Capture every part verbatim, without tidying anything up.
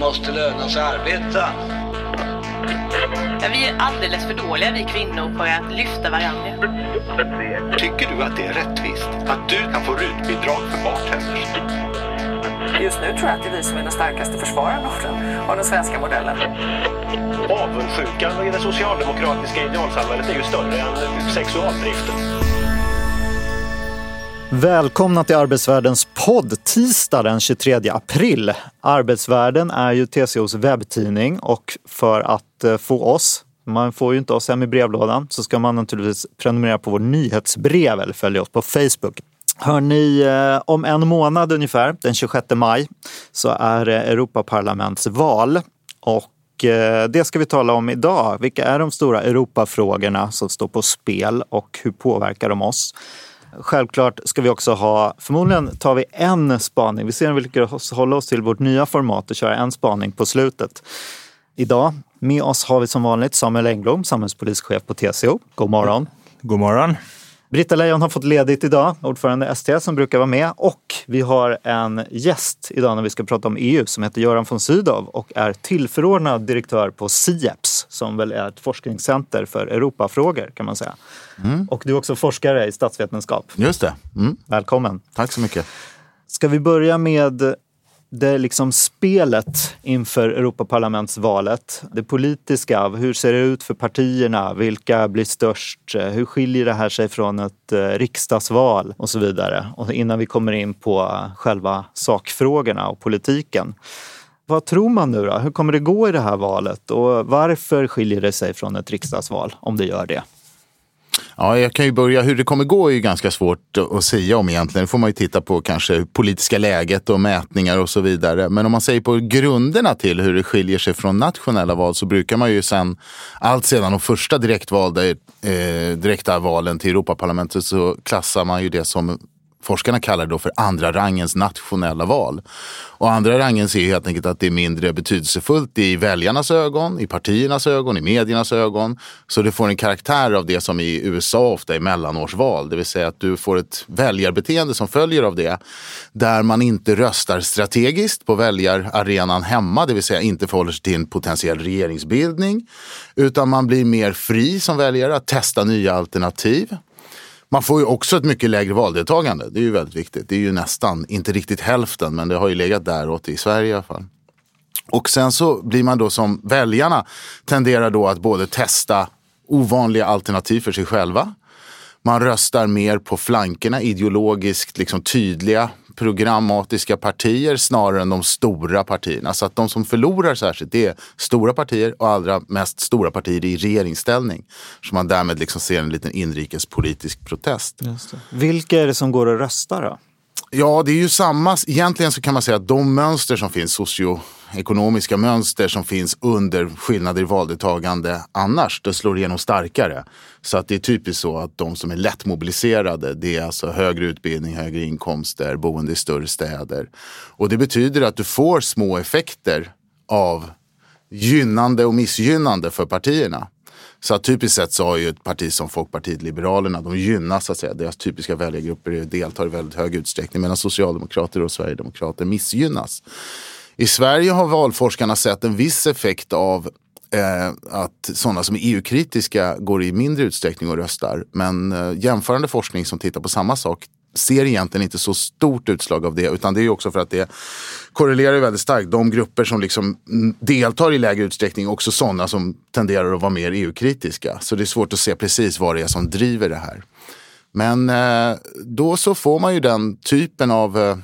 Måste löna sig arbeta. Ja, vi är alldeles för dåliga, vi kvinnor, på att lyfta varandra. Tycker du att det är rättvist att du kan få rutbidrag för bartender? Just nu tror jag att det är vi som är den starkaste försvararna av den svenska modellen. Avundsjukan i det socialdemokratiska idealsamhället är ju större än sexualdriften. Välkomna till Arbetsvärldens podd tisdag den tjugotredje april. Arbetsvärlden är ju T C O:s webbtidning, och för att få oss, man får ju inte oss hem i brevlådan, så ska man naturligtvis prenumerera på vår nyhetsbrev eller följa oss på Facebook. Hör ni, eh, om en månad ungefär, den tjugosjätte maj, så är det Europaparlamentsval. Och eh, det ska vi tala om idag. Vilka är de stora Europafrågorna som står på spel och hur påverkar de oss? Självklart ska vi också ha, förmodligen tar vi en spaning. Vi ser om vi lyckas hålla oss till vårt nya format och köra en spaning på slutet. Idag med oss har vi som vanligt Samuel Engblom, samhällspolischef på T C O. God morgon. God morgon. Britta Lejon har fått ledigt idag, ordförande S T som brukar vara med, och vi har en gäst idag när vi ska prata om E U som heter Göran von Sydow och är tillförordnad direktör på Sieps, som väl är ett forskningscenter för Europafrågor kan man säga. Mm. Och du är också forskare i statsvetenskap. Just det. Mm. Välkommen. Tack så mycket. Ska vi börja med det liksom spelet inför Europaparlamentsvalet, det politiska, hur ser det ut för partierna, vilka blir störst, hur skiljer det här sig från ett riksdagsval och så vidare. Och innan vi kommer in på själva sakfrågorna och politiken. Vad tror man nu då? Hur kommer det gå i det här valet och varför skiljer det sig från ett riksdagsval om det gör det? Ja, jag kan ju börja. Hur det kommer gå är ju ganska svårt att säga om egentligen. Det får man ju titta på kanske politiska läget och mätningar och så vidare. Men om man säger på grunderna till hur det skiljer sig från nationella val, så brukar man ju sen, allt sedan de första direktvalda, eh, direkta valen till Europaparlamentet, så klassar man ju det som forskarna kallar det då för andra rangens nationella val. Och andra rangens är ju helt enkelt att det är mindre betydelsefullt i väljarnas ögon, i partiernas ögon, i mediernas ögon. Så du får en karaktär av det som i U S A ofta är mellanårsval. Det vill säga att du får ett väljarbeteende som följer av det. Där man inte röstar strategiskt på väljararenan hemma. Det vill säga inte förhåller sig till en potentiell regeringsbildning. Utan man blir mer fri som väljare att testa nya alternativ. Man får ju också ett mycket lägre valdeltagande. Det är ju väldigt viktigt. Det är ju nästan, inte riktigt hälften, men det har ju legat däråt i Sverige i alla fall. Och sen så blir man då som väljarna tenderar då att både testa ovanliga alternativ för sig själva. Man röstar mer på flankerna, ideologiskt liksom tydliga, programmatiska partier snarare än de stora partierna. Så att de som förlorar särskilt, det är stora partier och allra mest stora partier i regeringsställning. Så man därmed liksom ser en liten inrikespolitisk protest. Just det. Vilka är det som går att rösta då? Ja, det är ju samma. Egentligen så kan man säga att de mönster som finns, socioekonomiska mönster som finns under skillnader i valdeltagande annars, det slår igenom starkare. Så att det är typiskt så att de som är lätt mobiliserade, det är alltså högre utbildning, högre inkomster, boende i större städer. Och det betyder att du får små effekter av gynnande och missgynnande för partierna. Så typiskt sett så har ju ett parti som Folkpartiet Liberalerna, de gynnas så att säga, deras typiska väljargrupper deltar i väldigt hög utsträckning, medan socialdemokrater och sverigedemokrater missgynnas. I Sverige har valforskarna sett en viss effekt av eh, att sådana som är E U-kritiska går i mindre utsträckning och röstar, men eh, jämförande forskning som tittar på samma sak ser egentligen inte så stort utslag av det, utan det är ju också för att det korrelerar väldigt starkt. De grupper som liksom deltar i lägre utsträckning, också sådana som tenderar att vara mer E U-kritiska. Så det är svårt att se precis vad det är som driver det här. Men då så får man ju den typen av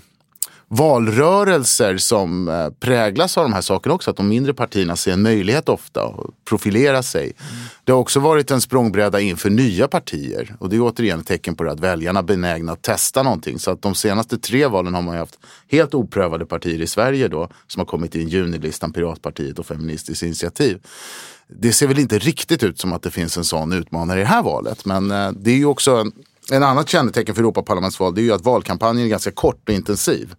valrörelser som präglas av de här sakerna också, att de mindre partierna ser en möjlighet ofta att profilera sig. Mm. Det har också varit en språngbräda inför nya partier, och det är återigen ett tecken på det att väljarna är benägna att testa någonting. Så att de senaste tre valen har man ju haft helt oprövade partier i Sverige då, som har kommit in i junilistan, Piratpartiet och Feministiskt initiativ. Det ser väl inte riktigt ut som att det finns en sån utmanare i det här valet, men det är ju också en En annat kännetecken för Europaparlamentsval, det är ju att valkampanjen är ganska kort och intensiv.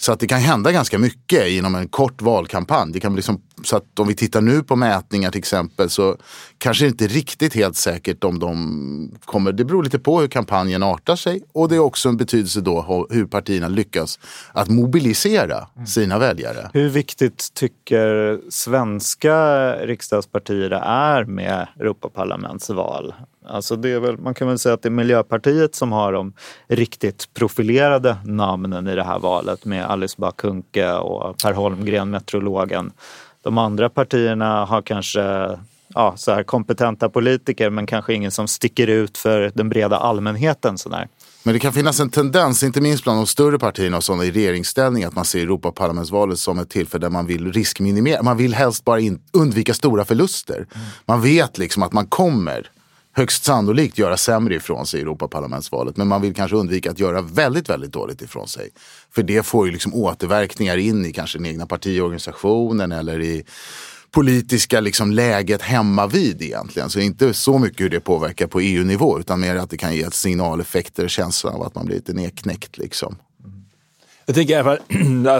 Så att det kan hända ganska mycket inom en kort valkampanj. Det kan liksom, så att om vi tittar nu på mätningar till exempel, så kanske inte riktigt helt säkert om de kommer. Det beror lite på hur kampanjen artar sig, och det är också en betydelse då hur partierna lyckas att mobilisera sina väljare. Hur viktigt tycker svenska riksdagspartier är med Europaparlamentsval? Alltså det är väl, man kan väl säga att det är Miljöpartiet som har de riktigt profilerade namnen i det här valet, med Alice Bakunke och Per Holmgren, meteorologen. De andra partierna har kanske ja, så här kompetenta politiker, men kanske ingen som sticker ut för den breda allmänheten. Så där. Men det kan finnas en tendens, inte minst bland de större partierna och sådana i regeringsställning, att man ser Europaparlamentsvalet som ett tillfälle där man vill riskminimera. Man vill helst bara in, undvika stora förluster. Mm. Man vet liksom att man kommer högst sannolikt göra sämre ifrån sig i Europaparlamentsvalet, men man vill kanske undvika att göra väldigt, väldigt dåligt ifrån sig. För det får ju liksom återverkningar in i kanske den egna partiorganisationen eller i politiska liksom läget hemma vid egentligen. Så inte så mycket hur det påverkar på E U-nivå, utan mer att det kan ge ett signaleffekter, känslan av att man blir lite nedknäckt liksom. Jag tänker i alla fall,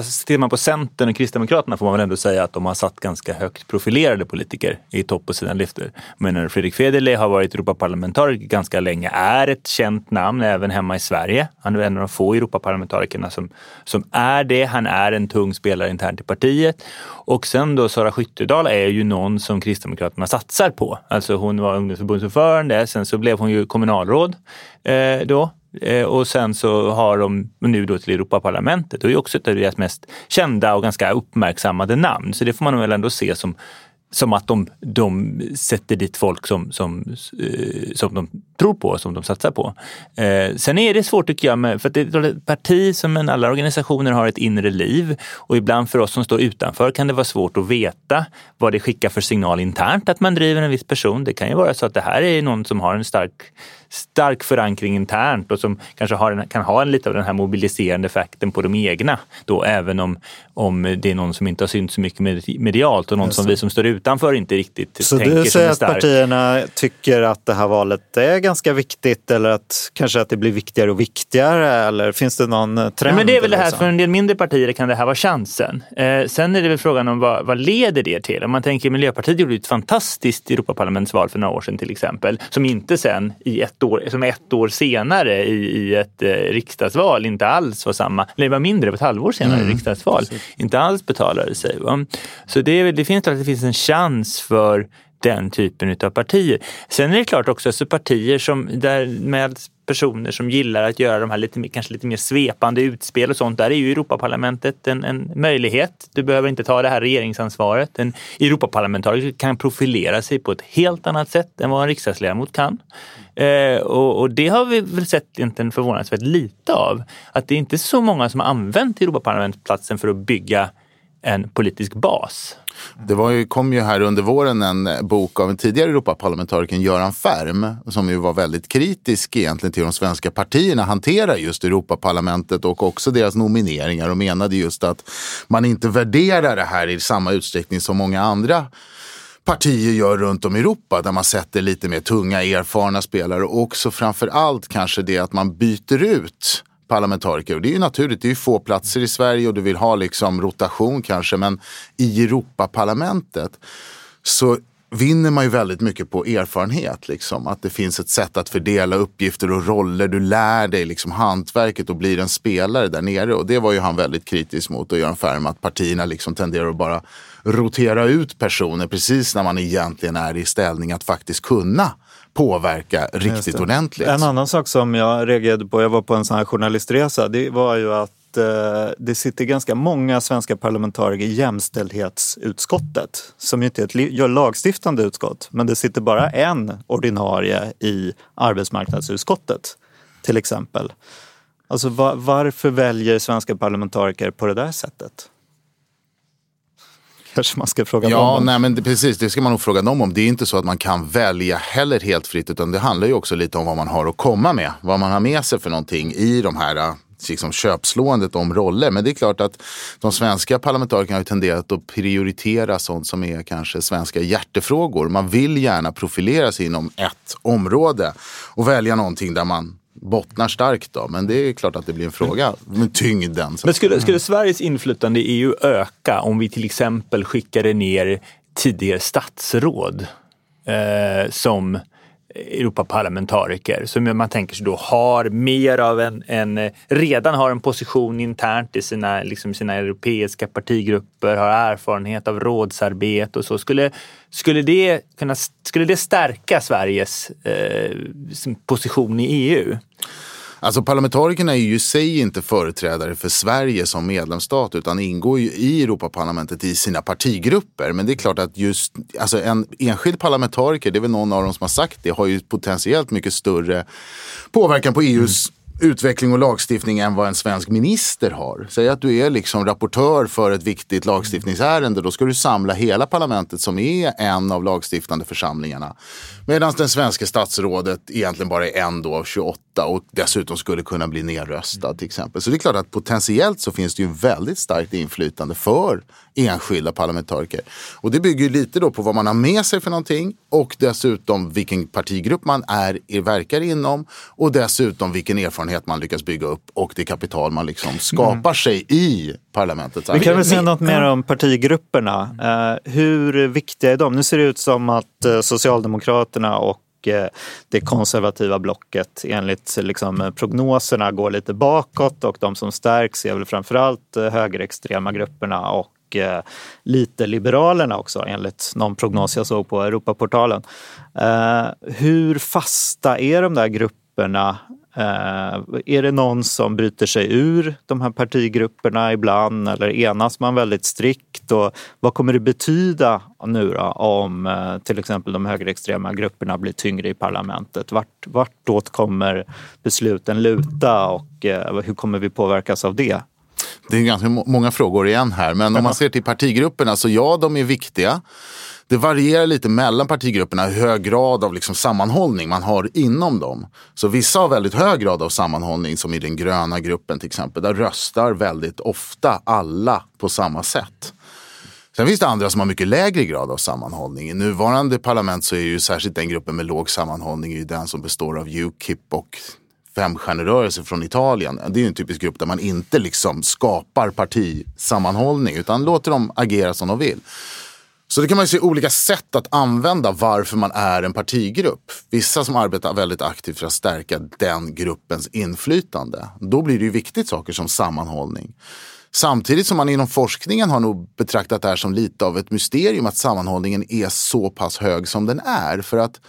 ser man på Centern och Kristdemokraterna får man väl ändå säga att de har satt ganska högt profilerade politiker i topp på sina listor. Men Fredrik Federley har varit Europaparlamentariker ganska länge, är ett känt namn även hemma i Sverige. Han är en av de få Europaparlamentarikerna som, som är det. Han är en tung spelare internt i partiet. Och sen då Sara Skyttedal är ju någon som Kristdemokraterna satsar på. Alltså hon var ungdomsförbundsordförande, sen så blev hon ju kommunalråd eh, då. Och sen så har de nu då till Europaparlamentet, och är också ett av deras mest kända och ganska uppmärksammade namn. Så det får man väl ändå se som, som att de, de sätter dit folk som, som, som de tror på och som de satsar på. Sen är det svårt tycker jag, med, för att det är ett parti som en, alla organisationer har ett inre liv, och ibland för oss som står utanför kan det vara svårt att veta vad det skickar för signal internt att man driver en viss person. Det kan ju vara så att det här är någon som har en stark... stark förankring internt och som kanske har en, kan ha en lite av den här mobiliserande effekten på de egna då, även om, om det är någon som inte har synts så mycket medialt och någon som vi som står utanför inte riktigt så tänker som stark. Så du säger att partierna tycker att det här valet är ganska viktigt, eller att kanske att det blir viktigare och viktigare, eller finns det någon trend? Nej, men det är väl det här, för en del mindre partier kan det här vara chansen. Eh, sen är det väl frågan om vad, vad leder det till? Om man tänker Miljöpartiet gjorde ett fantastiskt Europaparlamentsval för några år sedan till exempel, som inte sen i ett År, som ett år senare i, i ett eh, riksdagsval inte alls var samma, eller var mindre på ett halvår senare mm. i riksdagsval, precis. Inte alls betalade sig. Va? Så det, är, det finns att det finns en chans för den typen av partier. Sen är det klart också så partier som där med personer som gillar att göra de här lite, kanske lite mer svepande utspel och sånt, där är ju Europaparlamentet en, en möjlighet. Du behöver inte ta det här regeringsansvaret. En Europaparlamentariker kan profilera sig på ett helt annat sätt än vad en riksdagsledamot kan. Eh, och, och det har vi väl sett inte förvånansvärt lite av. Att det är inte så många som har använt Europaparlamentsplatsen för att bygga en politisk bas. Det var ju, kom ju här under våren en bok av en tidigare Europaparlamentarikern Göran Färm, som ju var väldigt kritisk egentligen till de svenska partierna hanterar just Europaparlamentet och också deras nomineringar, och menade just att man inte värderar det här i samma utsträckning som många andra partier gör runt om i Europa, där man sätter lite mer tunga, erfarna spelare, och också framförallt kanske det att man byter ut parlamentariker. Och det är ju naturligt, det är ju få platser i Sverige och du vill ha liksom rotation kanske, men i Europaparlamentet så vinner man ju väldigt mycket på erfarenhet liksom, att det finns ett sätt att fördela uppgifter och roller, du lär dig liksom hantverket och blir en spelare där nere, och det var ju han väldigt kritisk mot, och Göran Färm, att partierna liksom tenderar att bara rotera ut personer precis när man egentligen är i ställning att faktiskt kunna påverka riktigt ordentligt. En annan sak som jag reagerade på, jag var på en sån här journalistresa, det var ju att eh, det sitter ganska många svenska parlamentariker i jämställdhetsutskottet, som ju inte är ett li- lagstiftande utskott, men det sitter bara en ordinarie i arbetsmarknadsutskottet till exempel. Alltså va- varför väljer svenska parlamentariker på det där sättet? Kanske man ska fråga ja, dem. Nej, men det, precis, det ska man nog fråga dem om. Det är inte så att man kan välja heller helt fritt, utan det handlar ju också lite om vad man har att komma med. Vad man har med sig för någonting i de här liksom, köpslåendet om roller. Men det är klart att de svenska parlamentarikerna har ju tenderat att prioritera sånt som är kanske svenska hjärtefrågor. Man vill gärna profilera sig inom ett område och välja någonting där man bottnar starkt då, men det är klart att det blir en fråga med tyngden. Men skulle, skulle Sveriges inflytande i E U öka om vi till exempel skickade ner tidigare statsråd eh, som Europaparlamentariker, som man tänker sig då har mer av en, en redan har en position internt i sina, liksom sina europeiska partigrupper, har erfarenhet av rådsarbete och så. Skulle, skulle, det, kunna, skulle det stärka Sveriges eh, position i E U? Alltså parlamentarikerna är ju i sig inte företrädare för Sverige som medlemsstat, utan ingår ju i Europaparlamentet i sina partigrupper. Men det är klart att just alltså en enskild parlamentariker, det är väl någon av dem som har sagt det, har ju potentiellt mycket större påverkan på E U:s mm. utveckling och lagstiftning än vad en svensk minister har. Säg att du är liksom rapportör för ett viktigt lagstiftningsärende, då ska du samla hela parlamentet som är en av lagstiftande församlingarna. Medan den svenska statsrådet egentligen bara är en då av tjugoåtta och dessutom skulle kunna bli nedröstad till exempel. Så det är klart att potentiellt så finns det ju väldigt starkt inflytande för enskilda parlamentariker. Och det bygger ju lite då på vad man har med sig för någonting och dessutom vilken partigrupp man är, verkar inom och dessutom vilken erfarenhet man lyckas bygga upp och det kapital man liksom skapar sig i parlamentet. Vi kan väl säga något mer om partigrupperna. Hur viktiga är de? Nu ser det ut som att Socialdemokraterna och det konservativa blocket enligt liksom prognoserna går lite bakåt, och de som stärks är väl framförallt högerextrema grupperna och lite liberalerna också enligt någon prognos jag såg på Europaportalen. Hur fasta är de där grupperna? Är det någon som bryter sig ur de här partigrupperna ibland, eller enas man väldigt strikt? Och vad kommer det betyda nu då, om till exempel de högerextrema grupperna blir tyngre i parlamentet? Vart, vartåt kommer besluten luta och hur kommer vi påverkas av det? Det är ganska många frågor igen här, men om man ser till partigrupperna så ja, de är viktiga. Det varierar lite mellan partigrupperna hur hög grad av liksom sammanhållning man har inom dem. Så vissa har väldigt hög grad av sammanhållning, som i den gröna gruppen till exempel. Där röstar väldigt ofta alla på samma sätt. Sen finns det andra som har mycket lägre grad av sammanhållning. I nuvarande parlament så är ju särskilt den gruppen med låg sammanhållning ju den som består av U K I P och Femstjärnerörelser från Italien. Det är ju en typisk grupp där man inte liksom skapar partisammanhållning utan låter dem agera som de vill. Så det kan man ju se olika sätt att använda varför man är en partigrupp. Vissa som arbetar väldigt aktivt för att stärka den gruppens inflytande. Då blir det ju viktigt saker som sammanhållning. Samtidigt som man inom forskningen har nog betraktat det här som lite av ett mysterium att sammanhållningen är så pass hög som den är. För att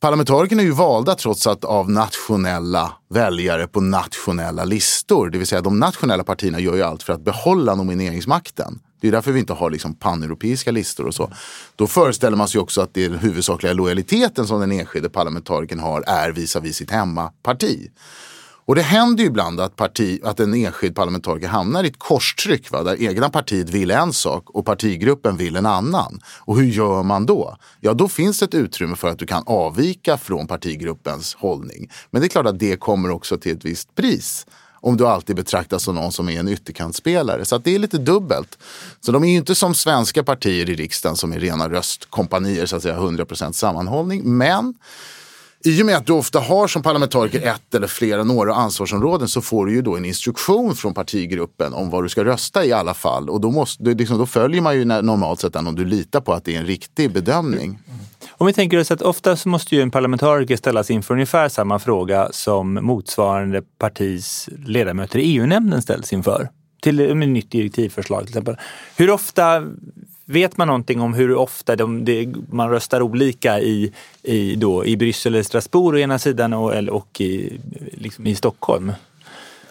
parlamentarikerna är ju valda trots att av nationella väljare på nationella listor. Det vill säga de nationella partierna gör ju allt för att behålla nomineringsmakten. Det är därför vi inte har liksom paneuropeiska listor och så. Då föreställer man sig också att den huvudsakliga lojaliteten som den enskilde parlamentarikern har är visavi sitt hemmaparti. Och det händer ju ibland att, parti, att en enskild parlamentariker hamnar i ett korstryck, va? Där egna partiet vill en sak och partigruppen vill en annan. Och hur gör man då? Ja, då finns det ett utrymme för att du kan avvika från partigruppens hållning. Men det är klart att det kommer också till ett visst pris. Om du alltid betraktas som någon som är en ytterkantspelare. Så att det är lite dubbelt. Så de är ju inte som svenska partier i riksdagen som är rena röstkompanier, så att säga hundra procent sammanhållning. Men i och med att du ofta har som parlamentariker ett eller flera några ansvarsområden så får du ju då en instruktion från partigruppen om vad du ska rösta i alla fall. Och då, måste, liksom, då följer man ju normalt sett den om du litar på att det är en riktig bedömning. Om vi tänker oss att ofta så måste ju en parlamentariker ställas inför ungefär samma fråga som motsvarande partis ledamöter i E U-nämnden ställs inför. Till med nytt direktivförslag till exempel. Hur ofta vet man någonting om hur ofta de, de, man röstar olika i, i, då, i Bryssel eller Strasbourg å ena sidan och, och i, liksom i Stockholm?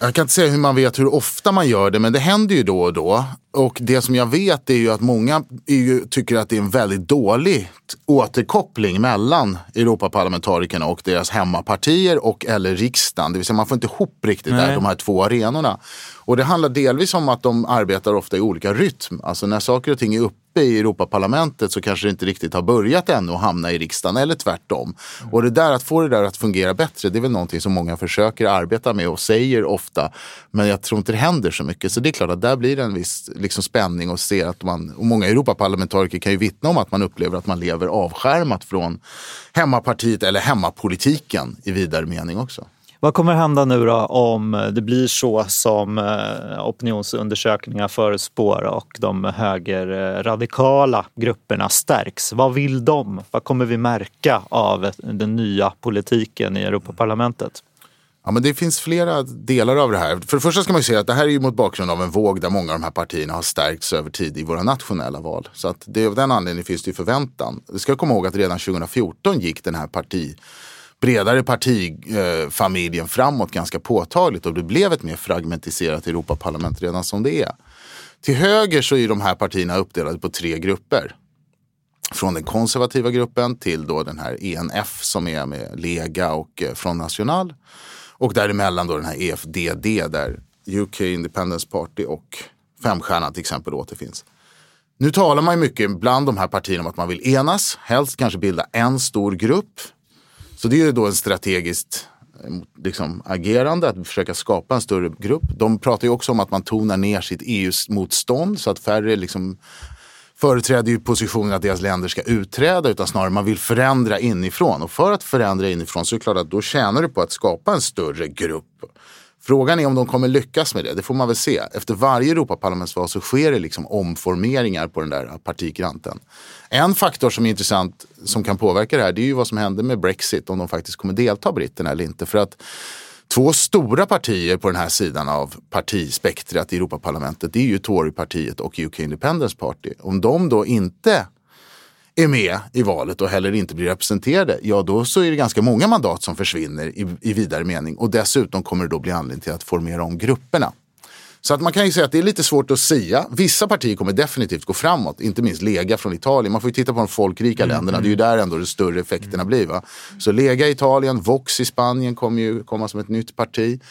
Jag kan inte säga hur man vet hur ofta man gör det, men det händer ju då och då. Och det som jag vet är ju att många ju tycker att det är en väldigt dålig återkoppling mellan Europaparlamentarikerna och deras hemmapartier och eller riksdagen. Det vill säga man får inte ihop riktigt där, de här två arenorna. Och det handlar delvis om att de arbetar ofta i olika rytm. Alltså när saker och ting är uppe uppe i Europaparlamentet så kanske det inte riktigt har börjat ännu och hamna i riksdagen eller tvärtom. Och det där, att få det där att fungera bättre, det är väl någonting som många försöker arbeta med och säger ofta, men jag tror inte det händer så mycket. Så det är klart att där blir det en viss liksom spänning och se att man, och många Europaparlamentariker kan ju vittna om att man upplever att man lever avskärmat från hemmapartiet eller hemmapolitiken i vidare mening också. Vad kommer hända nu då om det blir så som opinionsundersökningar förutspår och de högerradikala grupperna stärks? Vad vill de? Vad kommer vi märka av den nya politiken i Europaparlamentet? Ja, men det finns flera delar av det här. För det första ska man ju säga att det här är ju mot bakgrund av en våg där många av de här partierna har stärkts över tid i våra nationella val. Så att det, av den anledningen finns det ju förväntan. Vi ska komma ihåg att redan tjugo fjorton gick den här parti... bredare partifamiljen framåt ganska påtagligt och det blev ett mer fragmentiserat Europaparlament redan som det är. Till höger så är de här partierna uppdelade på tre grupper. Från den konservativa gruppen till då den här E N F som är med Lega och Front National. Och däremellan då den här E F D D där U K Independence Party och Femstjärnan till exempel återfinns. Nu talar man ju mycket bland de här partierna om att man vill enas. Helst kanske bilda en stor grupp. Så det är ju då en strategiskt liksom, agerande att försöka skapa en större grupp. De pratar ju också om att man tonar ner sitt E U-motstånd så att färre liksom, företräder ju positionen att deras länder ska utträda, utan snarare man vill förändra inifrån. Och för att förändra inifrån så är det klart att då tjänar du på att skapa en större grupp. Frågan är om de kommer lyckas med det, det får man väl se. Efter varje Europaparlamentsval så sker det liksom omformeringar på den där partigranten. En faktor som är intressant som kan påverka det här, det är ju vad som händer med Brexit, om de faktiskt kommer delta britterna eller inte. För att två stora partier på den här sidan av partispektrat i Europaparlamentet, det är ju Torypartiet och U K Independence Party. Om de då inte är med i valet och heller inte blir representerade, ja då så är det ganska många mandat som försvinner i, i vidare mening, och dessutom kommer det då bli anledning till att formera om grupperna. Så att man kan ju säga att det är lite svårt att säga. Vissa partier kommer definitivt gå framåt, inte minst Lega från Italien. Man får ju titta på de folkrika mm. länderna, det är ju där ändå de större effekterna mm. blir va. Så Lega i Italien, Vox i Spanien kommer ju komma som ett nytt parti.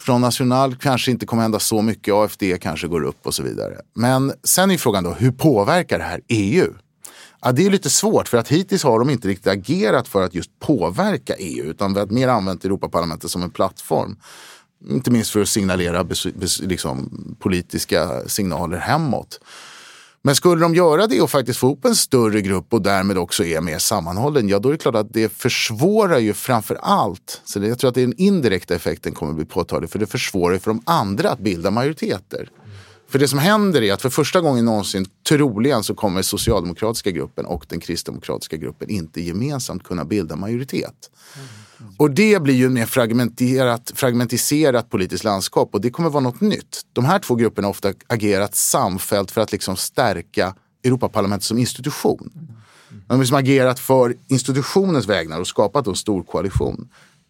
Från National kanske inte kommer hända så mycket, A F D kanske går upp och så vidare. Men sen är frågan då, hur påverkar det här E U? Ja, det är lite svårt för att hittills har de inte riktigt agerat för att just påverka E U, utan vi har mer använt Europaparlamentet som en plattform. Inte minst för att signalera bes- bes- liksom politiska signaler hemåt. Men skulle de göra det och faktiskt få upp en större grupp och därmed också är mer sammanhållen, ja då är det klart att det försvårar ju framför allt. Så det, jag tror att det är den indirekta effekten kommer att bli påtaglig, för det försvårar för de andra att bilda majoriteter. För det som händer är att för första gången någonsin troligen så kommer socialdemokratiska gruppen och den kristdemokratiska gruppen inte gemensamt kunna bilda majoritet. Mm. Och det blir ju mer fragmenterat, fragmentiserat politiskt landskap, och det kommer vara något nytt. De här två grupperna har ofta agerat samfällt för att liksom stärka Europaparlamentet som institution. De har liksom agerat för institutionens vägnar och skapat en stor koalition.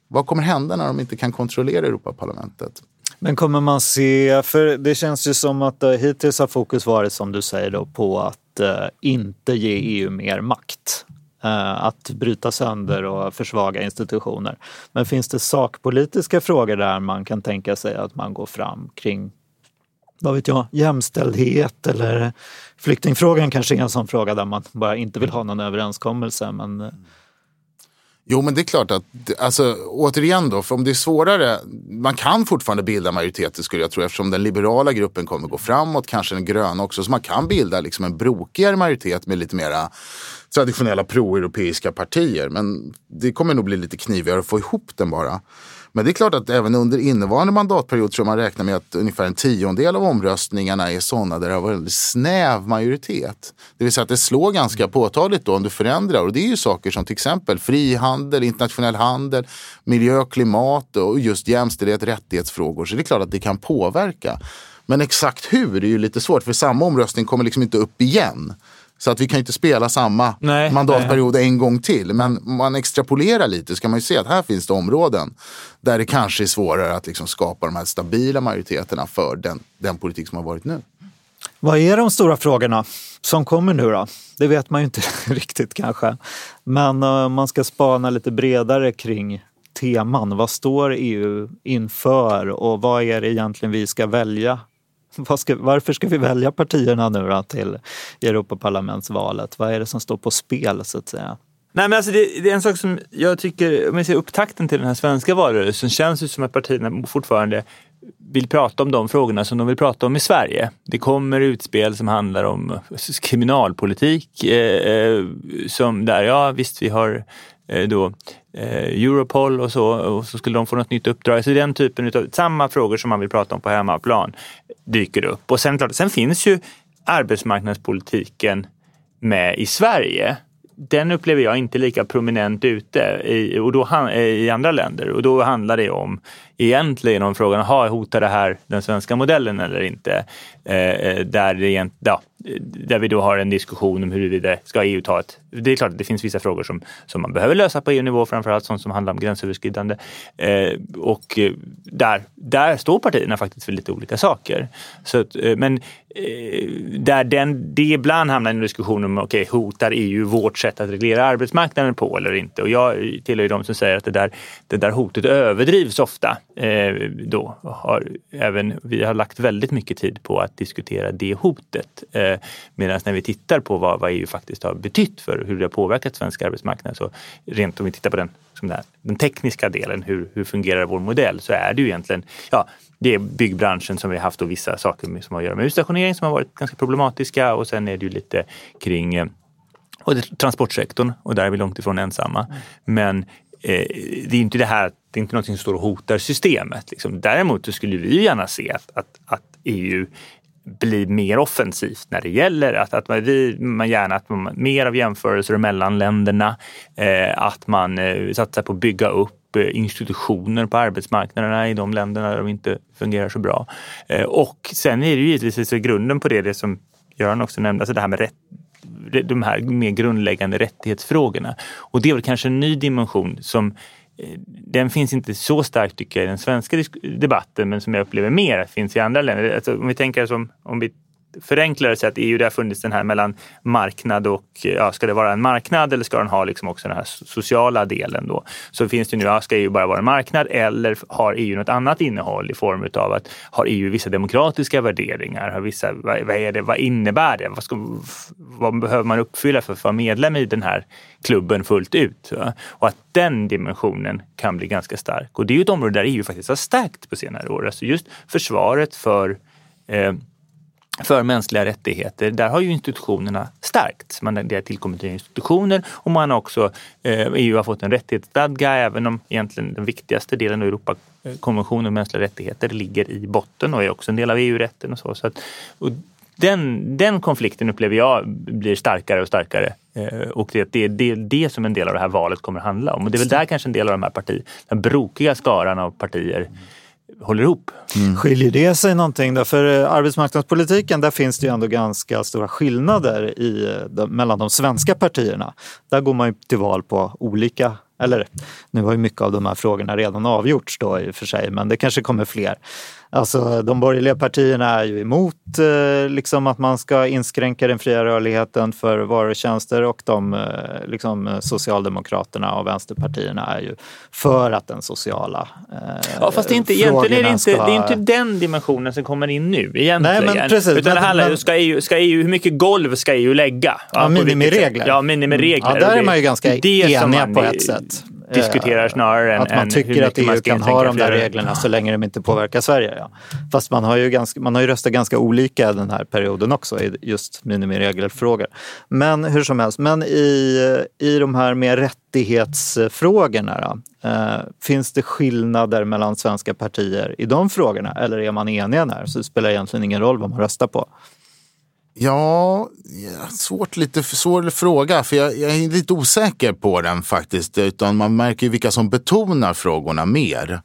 Vad kommer hända när de inte kan kontrollera Europaparlamentet? Men kommer man se, för det känns ju som att hittills har fokus varit, som du säger då, på att eh, inte ge E U mer makt. Eh, att bryta sönder och försvaga institutioner. Men finns det sakpolitiska frågor där man kan tänka sig att man går fram kring, vad vet jag, jämställdhet eller flyktingfrågan kanske är en sån fråga där man bara inte vill ha någon överenskommelse, men... Eh, Jo, men det är klart att, alltså, återigen då, för om det är svårare, man kan fortfarande bilda majoriteter skulle jag tro, eftersom den liberala gruppen kommer gå framåt, kanske den gröna också, så man kan bilda liksom en brokigare majoritet med lite mera traditionella pro-europeiska partier, men det kommer nog bli lite knivigare att få ihop den bara. Men det är klart att även under innevarande mandatperiod tror man räknar med att ungefär en tiondel av omröstningarna är sådana där det har varit en snäv majoritet. Det vill säga att det slår ganska påtagligt då om du förändrar. Och det är ju saker som till exempel frihandel, internationell handel, miljö, klimat och just jämställdhet, rättighetsfrågor. Så det är klart att det kan påverka. Men exakt hur är ju lite svårt, för samma omröstning kommer liksom inte upp igen. Så att vi kan ju inte spela samma nej, mandatperiod nej. en gång till. Men om man extrapolerar lite så kan man ju se att här finns det områden där det kanske är svårare att liksom skapa de här stabila majoriteterna för den, den politik som har varit nu. Vad är de stora frågorna som kommer nu då? Det vet man ju inte riktigt kanske. Men uh, man ska spana lite bredare kring teman. Vad står E U inför och vad är det egentligen vi ska välja Vad ska, varför ska vi välja partierna nu då till Europaparlamentsvalet? Vad är det som står på spel så att säga? Nej, men alltså det, det är en sak som jag tycker, om jag ser upptakten till den här svenska valrörelsen, känns det som att partierna fortfarande vill prata om de frågorna som de vill prata om i Sverige. Det kommer utspel som handlar om kriminalpolitik, eh, som där, ja visst vi har eh, då eh, Europol och så, och så skulle de få något nytt uppdrag. Så den typen av, samma frågor som man vill prata om på hemmaplan dyker upp. Och sen, klart, sen finns ju arbetsmarknadspolitiken med i Sverige. Den upplever jag inte lika prominent ute i, och då, i andra länder. Och då handlar det om egentligen om frågan, aha, hotar det här den svenska modellen eller inte? Eh, där, det, ja, där vi då har en diskussion om huruvida ska E U ta ett... Det är klart att det finns vissa frågor som, som man behöver lösa på E U-nivå, framförallt sånt som handlar om gränsöverskridande. Eh, och där, där står partierna faktiskt för lite olika saker. Så att, men eh, där den, det ibland hamnar en diskussion om, okej, okay, hotar E U vårt sätt att reglera arbetsmarknaden på eller inte? Och jag tillhör ju de som säger att det där, det där hotet överdrivs ofta. Eh, då har även vi har lagt väldigt mycket tid på att diskutera det hotet, eh, medan när vi tittar på vad, vad E U faktiskt har betytt för hur det har påverkat svensk arbetsmarknad, så rent om vi tittar på den, som den, här, den tekniska delen, hur, hur fungerar vår modell, så är det ju egentligen, ja, det är byggbranschen som vi har haft och vissa saker som har att göra med utstationering som har varit ganska problematiska, och sen är det ju lite kring eh, och det, transportsektorn, och där är vi långt ifrån ensamma, men eh, det är inte det här. Det är inte något som står och hotar systemet. Liksom. Däremot så skulle vi gärna se att, att, att E U blir mer offensivt när det gäller att, att man, vi, man gärna att man, mer av jämförelser mellan länderna, eh, att man eh, satsar på att bygga upp eh, institutioner på arbetsmarknaderna i de länderna där de inte fungerar så bra. Eh, och sen är det ju givetvis så grunden på det, det som Göran också nämnde, alltså det här med rätt, de här mer grundläggande rättighetsfrågorna. Och det är väl kanske en ny dimension som den finns inte så starkt tycker jag i den svenska disk- debatten, men som jag upplever mer finns i andra länder. Alltså, om vi tänker som, om vi förenklar det så att E U, där funnits den här mellan marknad och, ja, ska det vara en marknad eller ska den ha liksom också den här sociala delen då? Så finns det nu, ja, ska E U bara vara en marknad eller har E U något annat innehåll i form av att har E U vissa demokratiska värderingar, har vissa, vad, vad är det, vad innebär det? Vad, ska, vad behöver man uppfylla för att vara medlem i den här klubben fullt ut? Va? Och att den dimensionen kan bli ganska stark. Och det är ju ett område där E U faktiskt har stärkt på senare år. Alltså just försvaret för eh, för mänskliga rättigheter, där har ju institutionerna stärkts. Man, det har tillkommit institutioner och man har också, eh, E U har fått en rättighetsstadga, även om egentligen den viktigaste delen av Europakonventionen om mänskliga rättigheter ligger i botten och är också en del av E U-rätten och så. Så att, och den, den konflikten upplever jag blir starkare och starkare, eh, och det är det, det, det som en del av det här valet kommer att handla om. Och det är väl där kanske en del av de här partier, den brokiga skaran av partier håller ihop. Mm. Skiljer det sig någonting där? För arbetsmarknadspolitiken, där finns det ju ändå ganska stora skillnader i, mellan de svenska partierna. Där går man ju till val på olika, eller nu har ju mycket av de här frågorna redan avgjorts då i och för sig, men det kanske kommer fler. Alltså de borgerliga partierna är ju emot liksom att man ska inskränka den fria rörligheten för varutjänster, och de liksom Socialdemokraterna och vänsterpartierna är ju för att den sociala eh, ja, fast det är inte egentligen är det inte ska... det är inte den dimensionen som kommer in nu egentligen. Nej, men precis, utan men, det handlar ju ska EU ska EU hur mycket golv ska EU lägga? Ja, minimiregler. Ja, minimiregler. Mm. Ja, där är man ju ganska eniga på ett sätt. Diskuterar snarare än att man tycker att E U kan ha de där reglerna så länge de inte påverkar Sverige. Ja. Fast man har ju ganska, man har ju röstat ganska olika den här perioden också i just minimiregelfrågor. Men hur som helst, men i, i de här mer rättighetsfrågorna då, eh, finns det skillnader mellan svenska partier i de frågorna? Eller är man eniga här? Så det spelar egentligen ingen roll vad man röstar på. Ja, svårt lite svår fråga, för jag, jag är lite osäker på den faktiskt, utan man märker ju vilka som betonar frågorna mer.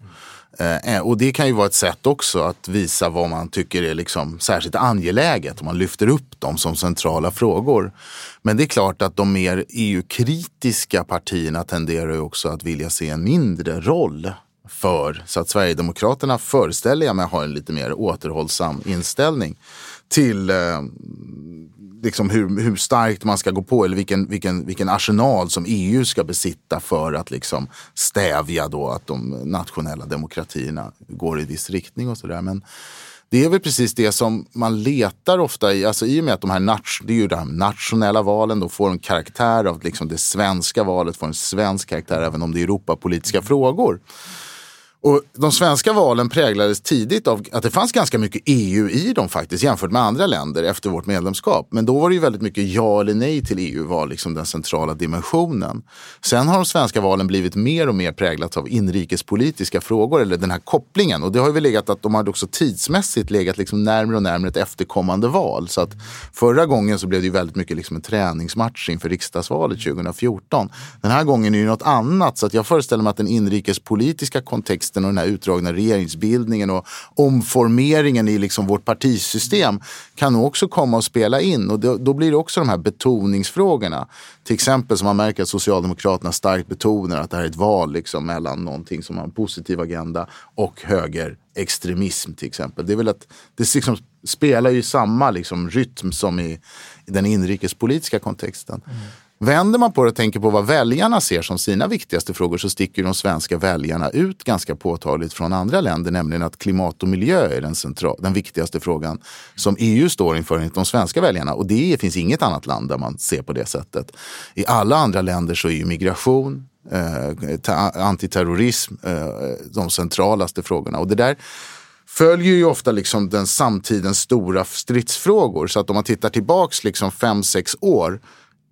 Eh, och det kan ju vara ett sätt också att visa vad man tycker är liksom särskilt angeläget, om man lyfter upp dem som centrala frågor. Men det är klart att de mer E U-kritiska partierna tenderar ju också att vilja se en mindre roll för, så att Sverigedemokraterna föreställer jag mig har en lite mer återhållsam inställning till eh, liksom hur, hur starkt man ska gå på, eller vilken, vilken, vilken arsenal som E U ska besitta för att liksom stävja då att de nationella demokratierna går i viss riktning och sådär. Men det är väl precis det som man letar ofta i, alltså i och med att de här, nat- det är ju de här nationella valen då får en karaktär av liksom det svenska valet, får en svensk karaktär även om det är europapolitiska frågor. Och de svenska valen präglades tidigt av att det fanns ganska mycket E U i dem faktiskt jämfört med andra länder efter vårt medlemskap. Men då var det ju väldigt mycket ja eller nej till E U var liksom den centrala dimensionen. Sen har de svenska valen blivit mer och mer präglats av inrikespolitiska frågor eller den här kopplingen. Och det har ju väl legat att de har också tidsmässigt legat liksom närmare och närmare ett efterkommande val. Så att förra gången så blev det ju väldigt mycket liksom en träningsmatch inför riksdagsvalet tjugo fjorton. Den här gången är ju något annat, så att jag föreställer mig att den inrikespolitiska kontexten och den här utdragna regeringsbildningen och omformeringen i liksom vårt partisystem kan också komma att spela in. Och då, då blir det också de här betoningsfrågorna. Till exempel som man märker att Socialdemokraterna starkt betonar att det här är ett val liksom mellan någonting som har en positiv agenda och högerextremism till exempel. Det är väl att det liksom spelar ju samma liksom rytm som i, i den inrikespolitiska kontexten. Mm. Vänder man på det och tänker på vad väljarna ser som sina viktigaste frågor, så sticker de svenska väljarna ut ganska påtagligt från andra länder, nämligen att klimat och miljö är den, central, den viktigaste frågan som E U står inför enligt de svenska väljarna. Och det finns inget annat land där man ser på det sättet. I alla andra länder så är ju migration, eh, ta- antiterrorism eh, de centralaste frågorna. Och det där följer ju ofta liksom den samtidens stora stridsfrågor, så att om man tittar tillbaks liksom fem, sex år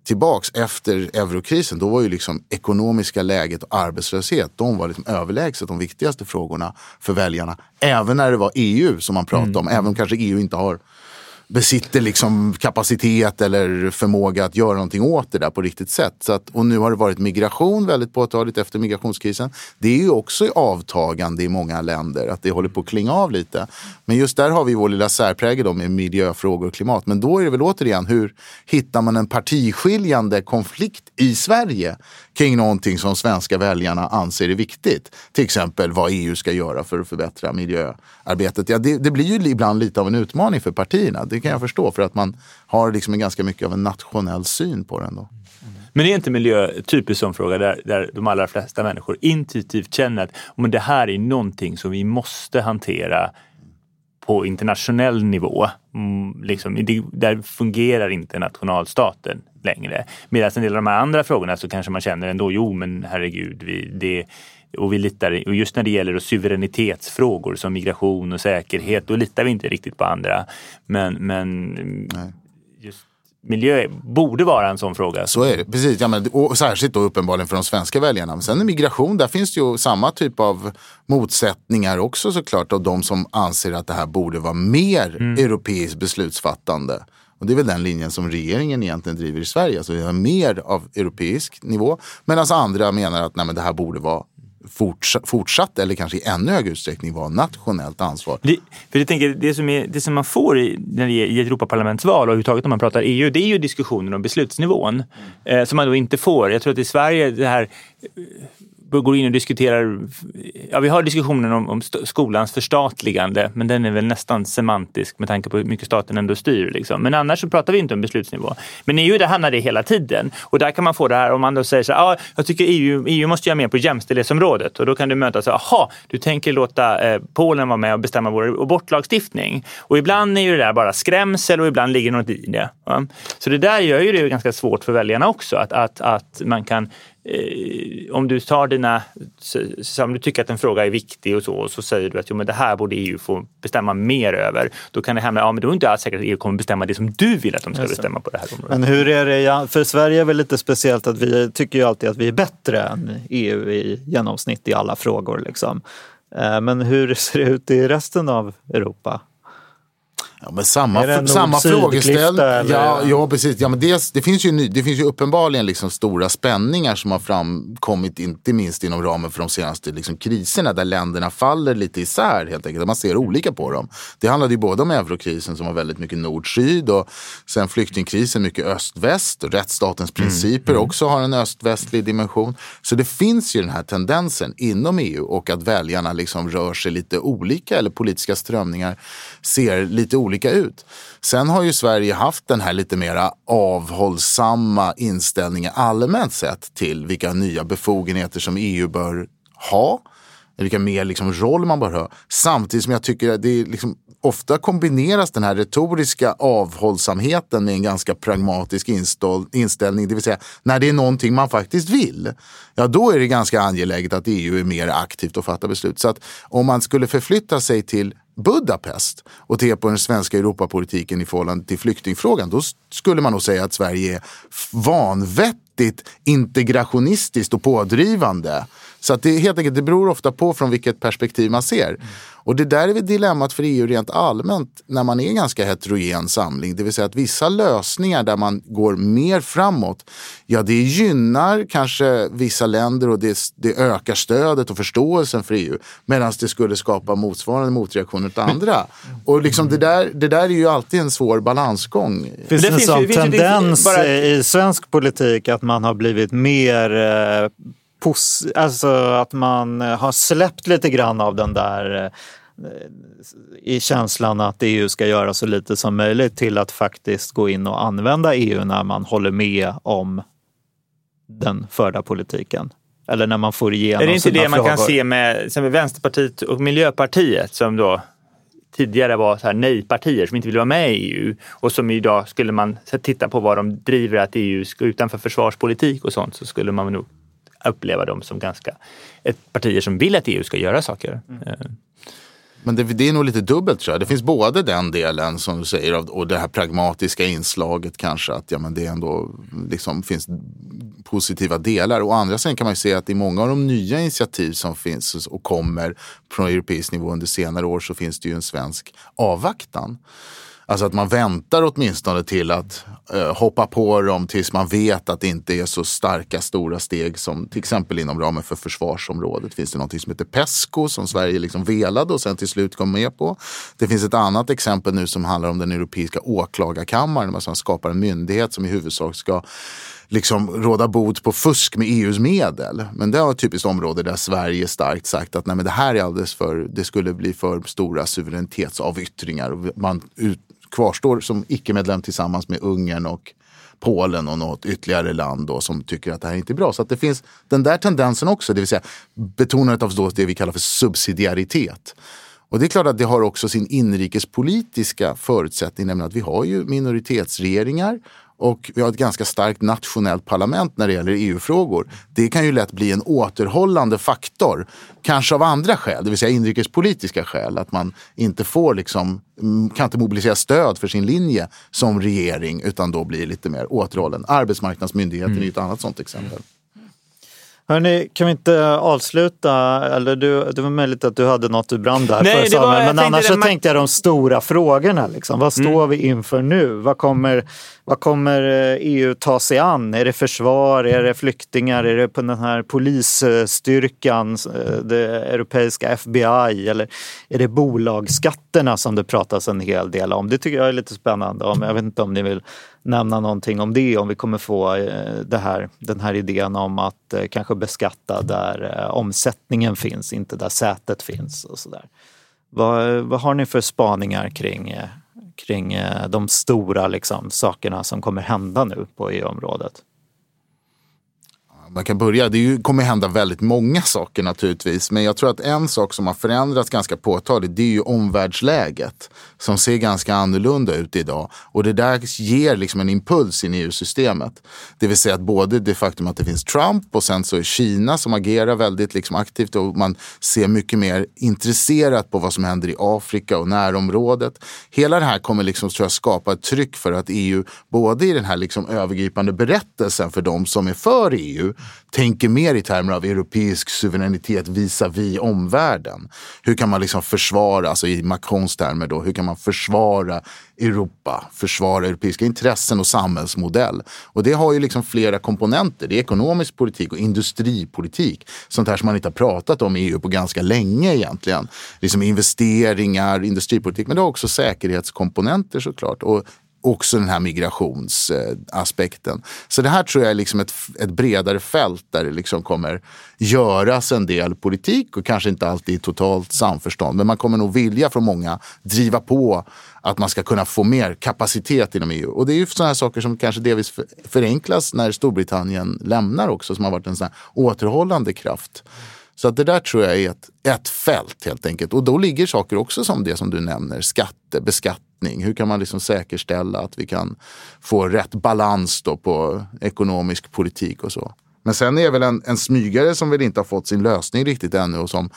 tillbaks efter eurokrisen, då var ju liksom ekonomiska läget och arbetslöshet, de var liksom överlägset de viktigaste frågorna för väljarna. Även när det var E U som man pratade mm. om, även om kanske E U inte har besitter liksom kapacitet eller förmåga att göra någonting åt det där på riktigt sätt. Så att, och nu har det varit migration väldigt påtagligt efter migrationskrisen. Det är ju också avtagande i många länder, att det håller på att klinga av lite. Men just där har vi vår lilla särpräge då med miljöfrågor och klimat. Men då är det väl återigen, hur hittar man en partiskiljande konflikt i Sverige kring någonting som svenska väljarna anser är viktigt? Till exempel vad E U ska göra för att förbättra miljöarbetet. Ja, det, det blir ju ibland lite av en utmaning för partierna. Det kan jag förstå, för att man har liksom en ganska mycket av en nationell syn på den då. Men det är inte miljö typiskt som fråga där, där de allra flesta människor intuitivt känner att men det här är någonting som vi måste hantera på internationell nivå. Mm, liksom, det, där fungerar inte nationalstaten längre. Medan en del av de här andra frågorna så kanske man känner ändå, jo men herregud, vi, det Och, vi litar, och just när det gäller suveränitetsfrågor som migration och säkerhet, då litar vi inte riktigt på andra. Men, men just miljö borde vara en sån fråga. Så är det, precis. Ja, men, och särskilt då uppenbarligen för de svenska väljarna. Men sen i migration, där finns det ju samma typ av motsättningar också såklart av de som anser att det här borde vara mer mm. europeiskt beslutsfattande. Och det är väl den linjen som regeringen egentligen driver i Sverige. Alltså vi har mer av europeisk nivå. Medan andra menar att nej, men det här borde vara Fortsatt, fortsatt eller kanske i ännu högre utsträckning var nationellt ansvar. Det, för jag tänker, det som, är, det som man får i, när det är, i Europaparlamentsval och överhuvudtaget när man pratar E U, det är ju diskussionen om beslutsnivån eh, som man då inte får. Jag tror att i Sverige det här går in och diskuterar, ja vi har diskussionen om, om skolans förstatligande, men den är väl nästan semantisk med tanke på hur mycket staten ändå styr liksom. Men annars så pratar vi inte om beslutsnivå. Men E U, det handlar det hela tiden, och där kan man få det här om man då säger så här, ja ah, jag tycker EU, EU måste göra mer på jämställdhetsområdet, och då kan du möta så här, aha, du tänker låta eh, Polen vara med och bestämma vår abortlagstiftning, och ibland är ju det där bara skrämsel och ibland ligger något i det. Ja? Så det där gör ju det ganska svårt för väljarna också, att, att, att man kan om du tar dina, om du tycker att en fråga är viktig och så, och så säger du att jo, men det här borde E U få bestämma mer över, då kan det hända, ja men då är inte alls säkert att E U kommer bestämma det som du vill att de ska yes. bestämma på det här området. Men hur är det, ja, för Sverige är väl lite speciellt att vi tycker ju alltid att vi är bättre än E U i genomsnitt i alla frågor liksom. Men hur ser det ut i resten av Europa? Ja, men samma samma frågeställ. Ja, ja precis. Ja, men det, det finns ju ny, det finns ju uppenbarligen liksom stora spänningar som har framkommit, inte minst inom ramen för de senaste liksom kriserna, där länderna faller lite isär helt enkelt. Man ser olika på dem. Det handlade ju både om eurokrisen som var väldigt mycket nord-syd, och sen flyktingkrisen mycket öst-väst, och rättsstatens principer mm. Mm. också har en öst-västlig dimension. Så det finns ju den här tendensen inom E U, och att väljarna liksom rör sig lite olika, eller politiska strömningar ser lite olika ut. Sen har ju Sverige haft den här lite mera avhållsamma inställningen allmänt sett till vilka nya befogenheter som E U bör ha, vilka mer liksom roll man bör ha. Samtidigt som jag tycker att det är liksom ofta kombineras den här retoriska avhållsamheten med en ganska pragmatisk inställning. Det vill säga, när det är någonting man faktiskt vill, ja då är det ganska angeläget att E U är mer aktivt och fattar beslut. Så att om man skulle förflytta sig till Budapest och titta på den svenska Europapolitiken i förhållande till flyktingfrågan, då skulle man nog säga att Sverige är vanvettigt integrationistiskt och pådrivande. Så att det, helt enkelt, det beror ofta på från vilket perspektiv man ser. Och det där är väl dilemmat för E U rent allmänt när man är en ganska heterogen samling. Det vill säga att vissa lösningar där man går mer framåt, ja det gynnar kanske vissa länder och det, det ökar stödet och förståelsen för E U. Medan det skulle skapa motsvarande motreaktioner till andra. Och liksom det där, det där är ju alltid en svår balansgång. Finns det en sån tendens bara... i svensk politik att man har blivit mer... Eh... Alltså att man har släppt lite grann av den där i känslan att E U ska göra så lite som möjligt till att faktiskt gå in och använda E U när man håller med om den förda politiken. Eller när man får igenom sina frågor. Är det inte det man frågor. Kan se med, med Vänsterpartiet och Miljöpartiet som då tidigare var så här nej-partier som inte ville vara med i E U och som idag skulle man titta på vad de driver att E U ska utanför försvarspolitik och sånt så skulle man nog uppleva dem som ganska ett partier som vill att E U ska göra saker. Mm. Men det, det är nog lite dubbelt tror jag. Det finns både den delen som du säger och det här pragmatiska inslaget kanske att ja, men det ändå liksom finns positiva delar. Och andra sidan kan man ju se att i många av de nya initiativ som finns och kommer från europeisk nivå under senare år så finns det ju en svensk avvaktan. Alltså att man väntar åtminstone till att eh, hoppa på dem tills man vet att det inte är så starka stora steg som till exempel inom ramen för försvarsområdet. Finns det något som heter PESCO som Sverige liksom velade och sen till slut kom med på. Det finns ett annat exempel nu som handlar om den europeiska åklagarkammaren. Alltså man skapar en myndighet som i huvudsak ska liksom råda bot på fusk med E U:s medel. Men det är ett typiskt område där Sverige starkt sagt att nej, men det här är alldeles för, det skulle bli för stora suveränitetsavyttringar och man ut kvarstår som icke-medlem tillsammans med Ungern och Polen och något ytterligare land då som tycker att det här inte är bra. Så att det finns den där tendensen också, det vill säga betonandet av då det vi kallar för subsidiaritet. Och det är klart att det har också sin inrikespolitiska förutsättning, nämligen att vi har ju minoritetsregeringar och vi har ett ganska starkt nationellt parlament när det gäller E U-frågor. Det kan ju lätt bli en återhållande faktor, kanske av andra skäl, det vill säga inrikespolitiska skäl, att man inte får liksom, kan inte mobilisera stöd för sin linje som regering utan då blir lite mer återhållen. Arbetsmarknadsmyndigheten mm. är ju ett annat sånt exempel. Hörrni, kan vi inte avsluta? Eller du, det var möjligt att du hade något du brann där. Nej, för var, men annars så man... tänkte jag de stora frågorna. Liksom. Vad står mm. vi inför nu? Vad kommer, vad kommer E U ta sig an? Är det försvar? Är det flyktingar? Är det på den här polisstyrkan? Det europeiska F B I? Eller är det bolagsskatterna som det pratas en hel del om? Det tycker jag är lite spännande. Om. Jag vet inte om ni vill... nämna någonting om det, om vi kommer få det här, den här idén om att kanske beskatta där omsättningen finns, inte där sätet finns och sådär. Vad, vad har ni för spaningar kring, kring de stora liksom, sakerna som kommer hända nu på E U-området? Man kan börja, det är ju, kommer hända väldigt många saker naturligtvis, men jag tror att en sak som har förändrats ganska påtagligt, det är ju omvärldsläget som ser ganska annorlunda ut idag och det där ger liksom en impuls in i E U-systemet. Det vill säga att både det faktum att det finns Trump och sen så är Kina som agerar väldigt liksom aktivt och man ser mycket mer intresserat på vad som händer i Afrika och närområdet. Hela det här kommer liksom, tror jag, skapa ett tryck för att E U, både i den här liksom övergripande berättelsen för de som är för E U, tänker mer i termer av europeisk suveränitet visavi omvärlden. Hur kan man liksom försvara, alltså i Macrons termer då, hur kan man försvara Europa, försvara europeiska intressen och samhällsmodell. Och det har ju liksom flera komponenter. Det är ekonomisk politik och industripolitik. Sånt här som man inte har pratat om i E U på ganska länge egentligen. Liksom investeringar, industripolitik, men det har också säkerhetskomponenter såklart. Och också den här migrationsaspekten. Så det här tror jag är liksom ett, ett bredare fält där det liksom kommer göras en del politik och kanske inte alltid i totalt samförstånd. Men man kommer nog vilja från många driva på att man ska kunna få mer kapacitet inom E U. Och det är ju sådana här saker som kanske delvis förenklas när Storbritannien lämnar också, som har varit en sån här återhållande kraft. Så att det där tror jag är ett, ett fält helt enkelt. Och då ligger saker också som det som du nämner, skatte, beskattning. Hur kan man liksom säkerställa att vi kan få rätt balans då på ekonomisk politik och så. Men sen är väl en, en smygare som väl inte har fått sin lösning riktigt ännu och som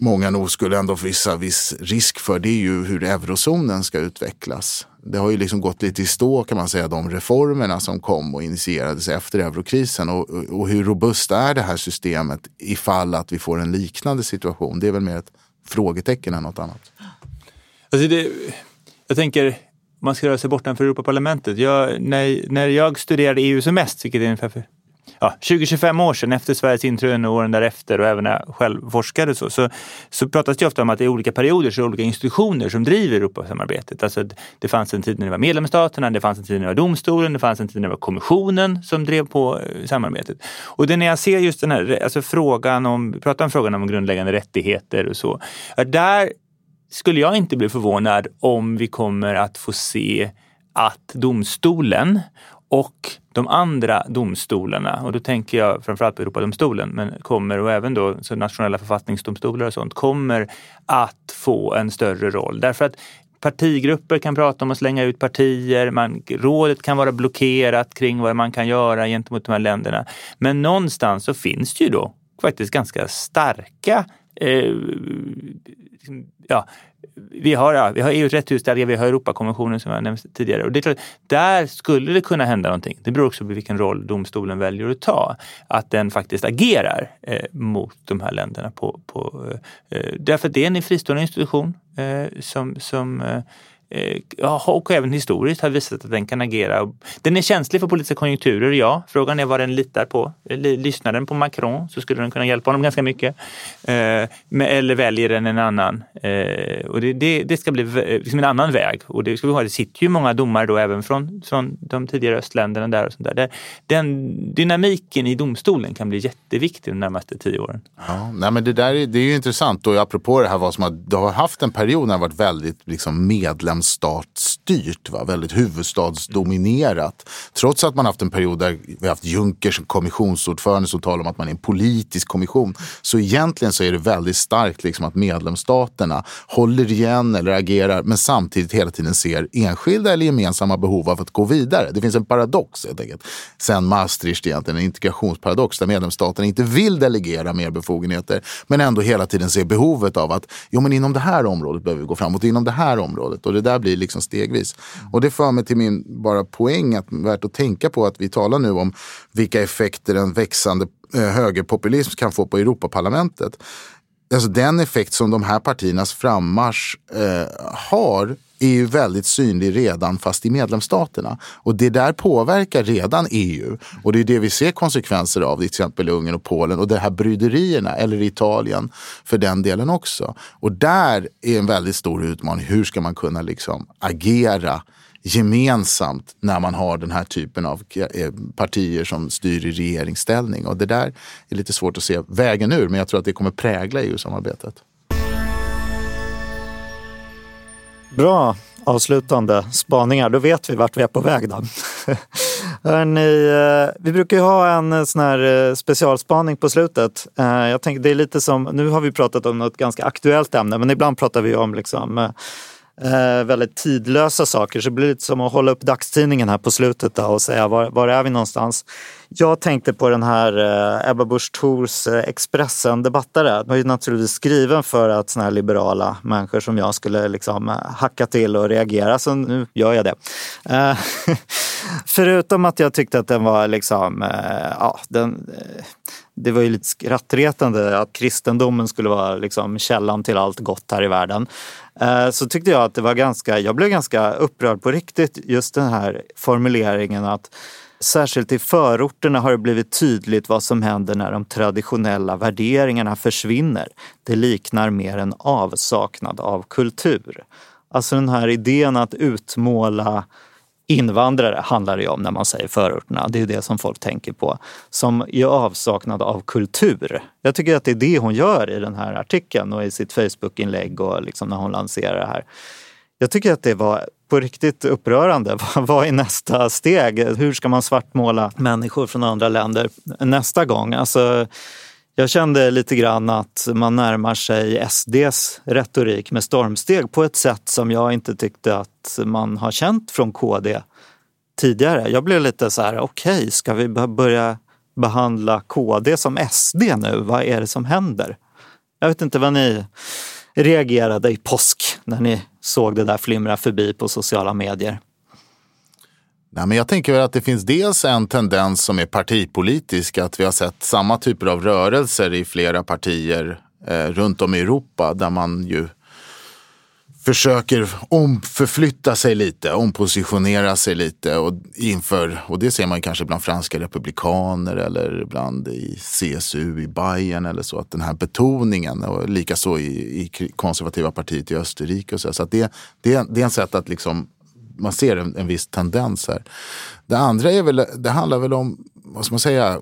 många nog skulle ändå visa viss risk för, det är ju hur eurozonen ska utvecklas. Det har ju liksom gått lite i stå kan man säga, de reformerna som kom och initierades efter eurokrisen, och, och hur robust är det här systemet ifall att vi får en liknande situation? Det är väl mer ett frågetecken än något annat. Alltså det, jag tänker, man ska röra sig bortanför Europaparlamentet. Jag, när, när jag studerade E U som mest, vilket är ungefär för Ja, tjugo till tjugofem år sedan efter Sveriges inträde och åren därefter, och även när jag själv forskade så, så, så pratas det ofta om att det är olika perioder, så olika institutioner som driver Europasamarbetet. Alltså det fanns en tid när det var medlemsstaterna, det fanns en tid när det var domstolen, det fanns en tid när det var kommissionen som drev på samarbetet. Och det när jag ser just den här, alltså frågan om, vi pratar om frågan om grundläggande rättigheter och så, där skulle jag inte bli förvånad om vi kommer att få se att domstolen och de andra domstolarna, och då tänker jag framförallt på Europadomstolen, men kommer, och även då så nationella författningsdomstolar och sånt, kommer att få en större roll. Därför att partigrupper kan prata om att slänga ut partier, man, rådet kan vara blockerat kring vad man kan göra gentemot de här länderna. Men någonstans så finns det ju då faktiskt ganska starka... Eh, ja... Vi har, ja, vi har E U:s rättighetsstadga, vi har Europakonventionen som jag nämnde tidigare. Och det är klart, där skulle det kunna hända någonting. Det beror också på vilken roll domstolen väljer att ta. Att den faktiskt agerar eh, mot de här länderna. På, på, eh, därför att det är en fristående institution eh, som, som eh, och även historiskt har visat att den kan agera. Den är känslig för politiska konjunkturer, ja. Frågan är vad den litar på. Lyssnar den på Macron så skulle den kunna hjälpa honom ganska mycket. Eh, med, eller väljer den en annan... Eh, Och det, det, det ska bli liksom en annan väg. Och det, ska vi ha, det sitter ju många domare då även från, från de tidigare östländerna där och sånt där. där. Den dynamiken i domstolen kan bli jätteviktig de närmaste tio åren. Ja, nej men det där är, det är ju intressant. Och apropå det här var som att det har haft en period när det har varit väldigt liksom medlemsstatsstyrt, va? Väldigt huvudstadsdominerat. Trots att man haft en period där vi har haft Juncker som kommissionsordförande som talar om att man är en politisk kommission. Så egentligen så är det väldigt starkt liksom att medlemsstaterna håller igen eller agerar, men samtidigt hela tiden ser enskilda eller gemensamma behov av att gå vidare. Det finns en paradox helt enkelt. Sen Maastricht egentligen, en integrationsparadox där medlemsstaterna inte vill delegera mer befogenheter, men ändå hela tiden ser behovet av att, jo men inom det här området behöver vi gå framåt, inom det här området, och det där blir liksom stegvis. Och det för mig till min bara poäng att värt att tänka på att vi talar nu om vilka effekter en växande högerpopulism kan få på Europaparlamentet. Alltså den effekt som de här partiernas frammarsch eh, har är ju väldigt synlig redan fast i medlemsstaterna. Och det där påverkar redan E U. Och det är det vi ser konsekvenser av, till exempel i Ungern och Polen. Och det här bryderierna, eller Italien för den delen också. Och där är en väldigt stor utmaning. Hur ska man kunna liksom agera gemensamt när man har den här typen av partier som styr i regeringsställning, och det där är lite svårt att se vägen ur, men jag tror att det kommer prägla E U-samarbetet. Bra avslutande spaningar, då vet vi vart vi är på väg då. Hörrni, vi brukar ju ha en sån här specialspaning på slutet. Jag tänker det är lite som, nu har vi pratat om något ganska aktuellt ämne, men ibland pratar vi om liksom Eh, väldigt tidlösa saker, så det blir lite som att hålla upp dagstidningen här på slutet då och säga var, var är vi någonstans. Jag tänkte på den här eh, Ebba Busch Thors eh, Expressen-debattare. Den var ju naturligtvis skriven för att såna här liberala människor som jag skulle liksom hacka till och reagera, så nu gör jag det. Eh, förutom att jag tyckte att den var liksom, eh, ja, den... Eh, det var ju lite skrattretande att kristendomen skulle vara liksom källan till allt gott här i världen. Så tyckte jag att det var ganska, jag blev ganska upprörd på riktigt, just den här formuleringen att särskilt i förorterna har det blivit tydligt vad som händer när de traditionella värderingarna försvinner. Det liknar mer en avsaknad av kultur. Alltså den här idén att utmåla invandrare handlar det om när man säger förorterna. Det är det som folk tänker på. Som är avsaknad av kultur. Jag tycker att det är det hon gör i den här artikeln och i sitt Facebook-inlägg och liksom när hon lanserar det här. Jag tycker att det var på riktigt upprörande. Vad är nästa steg? Hur ska man svartmåla människor från andra länder nästa gång? Alltså... Jag kände lite grann att man närmar sig S D:s retorik med stormsteg på ett sätt som jag inte tyckte att man har känt från K D tidigare. Jag blev lite så här, okej, okay, ska vi börja behandla K D som S D nu? Vad är det som händer? Jag vet inte vad ni reagerade i påsk när ni såg det där flimra förbi på sociala medier. Nej, men jag tänker väl att det finns dels en tendens som är partipolitisk, att vi har sett samma typer av rörelser i flera partier eh, runt om i Europa, där man ju försöker omförflytta sig lite, ompositionera sig lite och inför, och det ser man kanske bland franska republikaner eller bland i C S U i Bayern eller så, att den här betoningen, och likaså i, i konservativa partiet i Österrike och så, så att det, det, det är en sätt att liksom man ser en, en viss tendens här. Det andra är väl, det handlar väl om, vad ska man säga,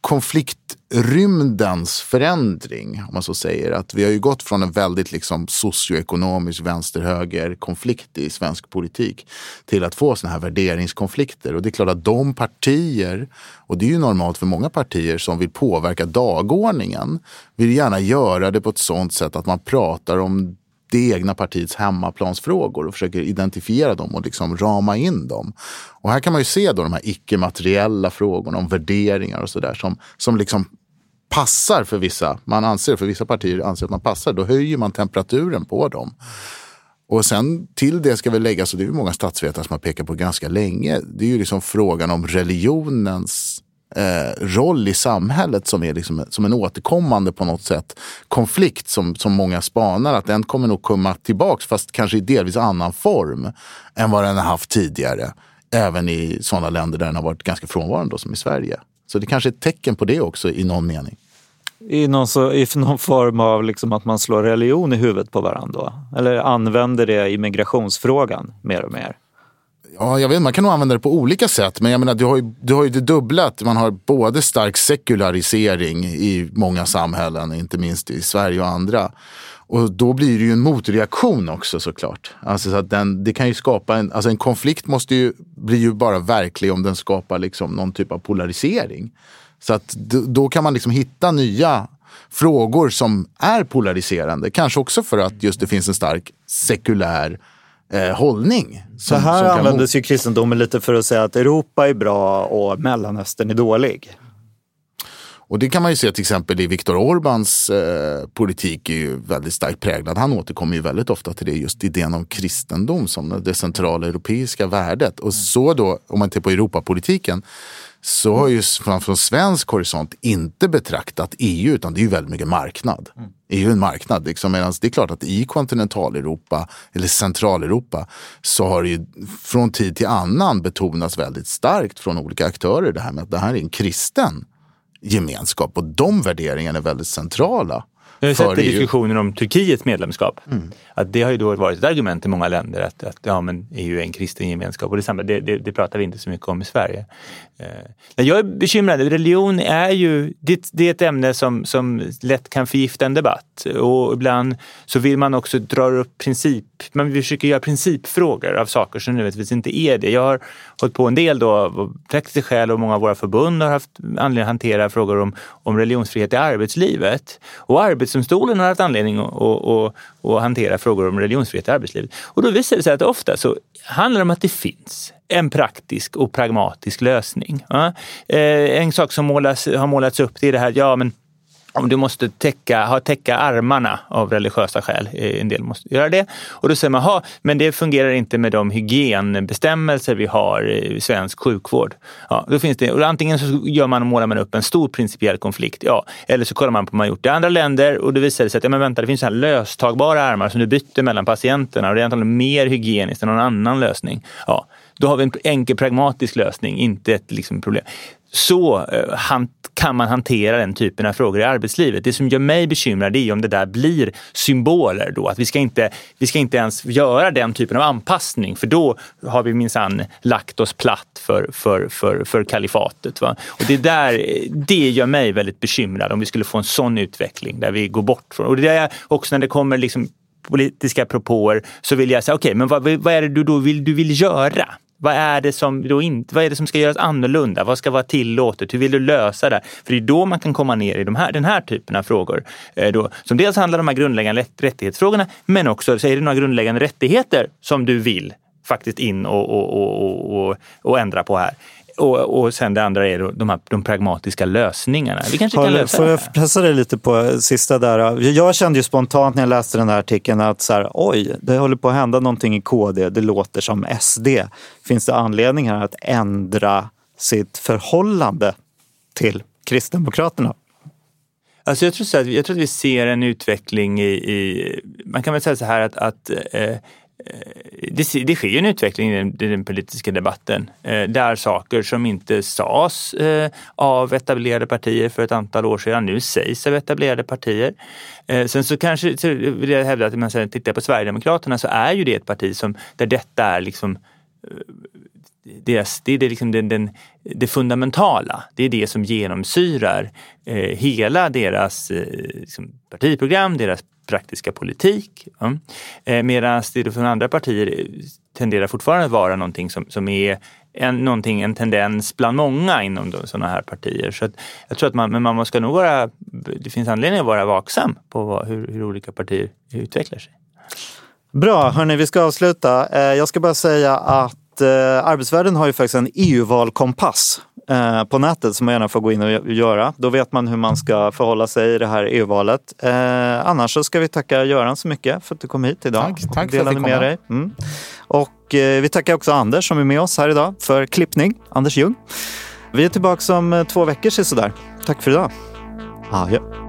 konfliktrymdens förändring, om man så säger. Att vi har ju gått från en väldigt liksom socioekonomisk vänster-höger konflikt i svensk politik till att få såna här värderingskonflikter. Och det är klart att de partier, och det är ju normalt för många partier som vill påverka dagordningen, vill gärna göra det på ett sånt sätt att man pratar om det egna partiets hemmaplansfrågor och försöker identifiera dem och liksom rama in dem. Och här kan man ju se då de här icke-materiella frågorna om värderingar och sådär som, som liksom passar för vissa. Man anser, för vissa partier anser att man passar, då höjer man temperaturen på dem. Och sen till det ska vi lägga, så det är ju många statsvetare som har pekat på ganska länge, det är ju liksom frågan om religionens roll i samhället som är liksom, som en återkommande på något sätt konflikt som, som många spanar att den kommer nog komma tillbaks, fast kanske i delvis annan form än vad den har haft tidigare, även i sådana länder där den har varit ganska frånvarande då, som i Sverige. Så det kanske är ett tecken på det också i någon mening. I någon, så, i någon form av liksom att man slår religion i huvudet på varandra eller använder det i migrationsfrågan mer och mer. Ja, jag vet, man kan nog använda det på olika sätt, men jag menar, du har ju, du har ju det dubblat. Man har både stark sekularisering i många samhällen, inte minst i Sverige och andra. Och då blir det ju en motreaktion också, såklart. Alltså så att den, det kan ju skapa en, alltså en konflikt måste ju, blir ju bara verklig om den skapar liksom någon typ av polarisering. Så att då kan man liksom hitta nya frågor som är polariserande. Kanske också för att just det finns en stark sekulär Eh, hållning. Som, så här användes mot... ju kristendomen lite för att säga att Europa är bra och Mellanöstern är dålig. Och det kan man ju se till exempel i Viktor Orbáns eh, politik är ju väldigt starkt präglad. Han återkommer ju väldigt ofta till det, just idén om kristendom som det centrala europeiska värdet. Och så då, om man tittar på Europapolitiken, så har ju från svensk horisont inte betraktat E U, utan det är ju väldigt mycket marknad. Mm. E U är en marknad, liksom, medan det är klart att i kontinentaleuropa eller centraleuropa så har det ju från tid till annan betonats väldigt starkt från olika aktörer det här med att det här är en kristen gemenskap och de värderingarna är väldigt centrala. Jag har sett i diskussionen om Turkiets medlemskap. Mm. Att det har ju då varit ett argument i många länder att, att ja, men E U är en kristen gemenskap. Och det, det, det, det pratar vi inte så mycket om i Sverige. Eh, jag är bekymrad. Religion är ju det, det är ett ämne som, som lätt kan förgifta en debatt. Och ibland så vill man också dra upp princip. Man försöker göra principfrågor av saker som nödvändigtvis inte är det. Jag har hållit på en del då. Praktiskt skäl och många av våra förbund har haft anledning att hantera frågor om, om religionsfrihet i arbetslivet. Och arbets Domstolen har haft anledning att, att, att, att hantera frågor om religionsfrihet i arbetslivet. Och då visar det sig att ofta så handlar det om att det finns en praktisk och pragmatisk lösning. Ja? En sak som målas, har målats upp det är det här, ja men om du måste täcka, ha täcka armarna av religiösa skäl, en del måste göra det. Och då säger man, ja men det fungerar inte med de hygienbestämmelser vi har i svensk sjukvård. Ja, då finns det, och antingen så gör man och målar man upp en stor principiell konflikt, ja. Eller så kollar man på vad man gjort i andra länder och det visar sig att, ja men vänta, det finns så här löstagbara armar som du byter mellan patienterna och det är antagligen mer hygieniskt än någon annan lösning. Ja, då har vi en enkel pragmatisk lösning, inte ett liksom problem. Så kan man hantera den typen av frågor i arbetslivet. Det som gör mig bekymrad är om det där blir symboler då. Att vi ska inte, vi ska inte ens göra den typen av anpassning. För då har vi minsann lagt oss platt för, för, för, för kalifatet. Va? Och det, där, det gör mig väldigt bekymrad om vi skulle få en sån utveckling där vi går bort från. Och det är också när det kommer liksom politiska propåer så vill jag säga okej, okay, men vad, vad är det du då vill, du vill göra? Vad är det som då inte, vad är det som ska göras annorlunda? Vad ska vara tillåtet? Hur vill du lösa det? För det är då man kan komma ner i de här, den här typen av frågor. Eh, då, som dels handlar om de här grundläggande rättighetsfrågorna, men också säger det några grundläggande rättigheter som du vill faktiskt in och, och, och, och, och ändra på här. Och, och sen det andra är då de, här, de pragmatiska lösningarna. Vi kanske kan lösa det. Får jag pressa dig lite på sista där? Jag kände ju spontant när jag läste den här artikeln att så här, oj, det håller på att hända någonting i K D. Det låter som S D. Finns det anledning här att ändra sitt förhållande till Kristdemokraterna? Alltså jag tror, så här, jag tror att vi ser en utveckling i... i man kan väl säga så här att... att eh, Det, det sker ju en utveckling i den, i den politiska debatten eh, där saker som inte sas eh, av etablerade partier för ett antal år sedan nu sägs av etablerade partier. Eh, sen så kanske så vill jag hävda att om man sedan tittar på Sverigedemokraterna så är ju det ett parti som, där detta är liksom deras, det är det liksom den, den, det fundamentala. Det är det som genomsyrar eh, hela deras eh, liksom partiprogram, deras praktiska politik. Ja. Eh, medan det från andra partier tenderar fortfarande att vara någonting som, som är en, någonting, en tendens bland många inom de, sådana här partier. Så att, jag tror att man, men man måste nog vara, det finns anledning att vara vaksam på vad, hur, hur olika partier utvecklar sig. Bra, hörni, vi ska avsluta. Eh, jag ska bara säga att eh, Arbetsvärlden har ju faktiskt en E U-valkompass eh, på nätet som man gärna får gå in och göra. Då vet man hur man ska förhålla sig i det här E U-valet. Eh, annars så ska vi tacka Göran så mycket för att du kom hit idag. Tack, tack för att du kom med dig. Mm. Och eh, vi tackar också Anders som är med oss här idag för klippning. Anders Ljung. Vi är tillbaka om eh, två veckor sådär. Tack för idag. Ah, ja.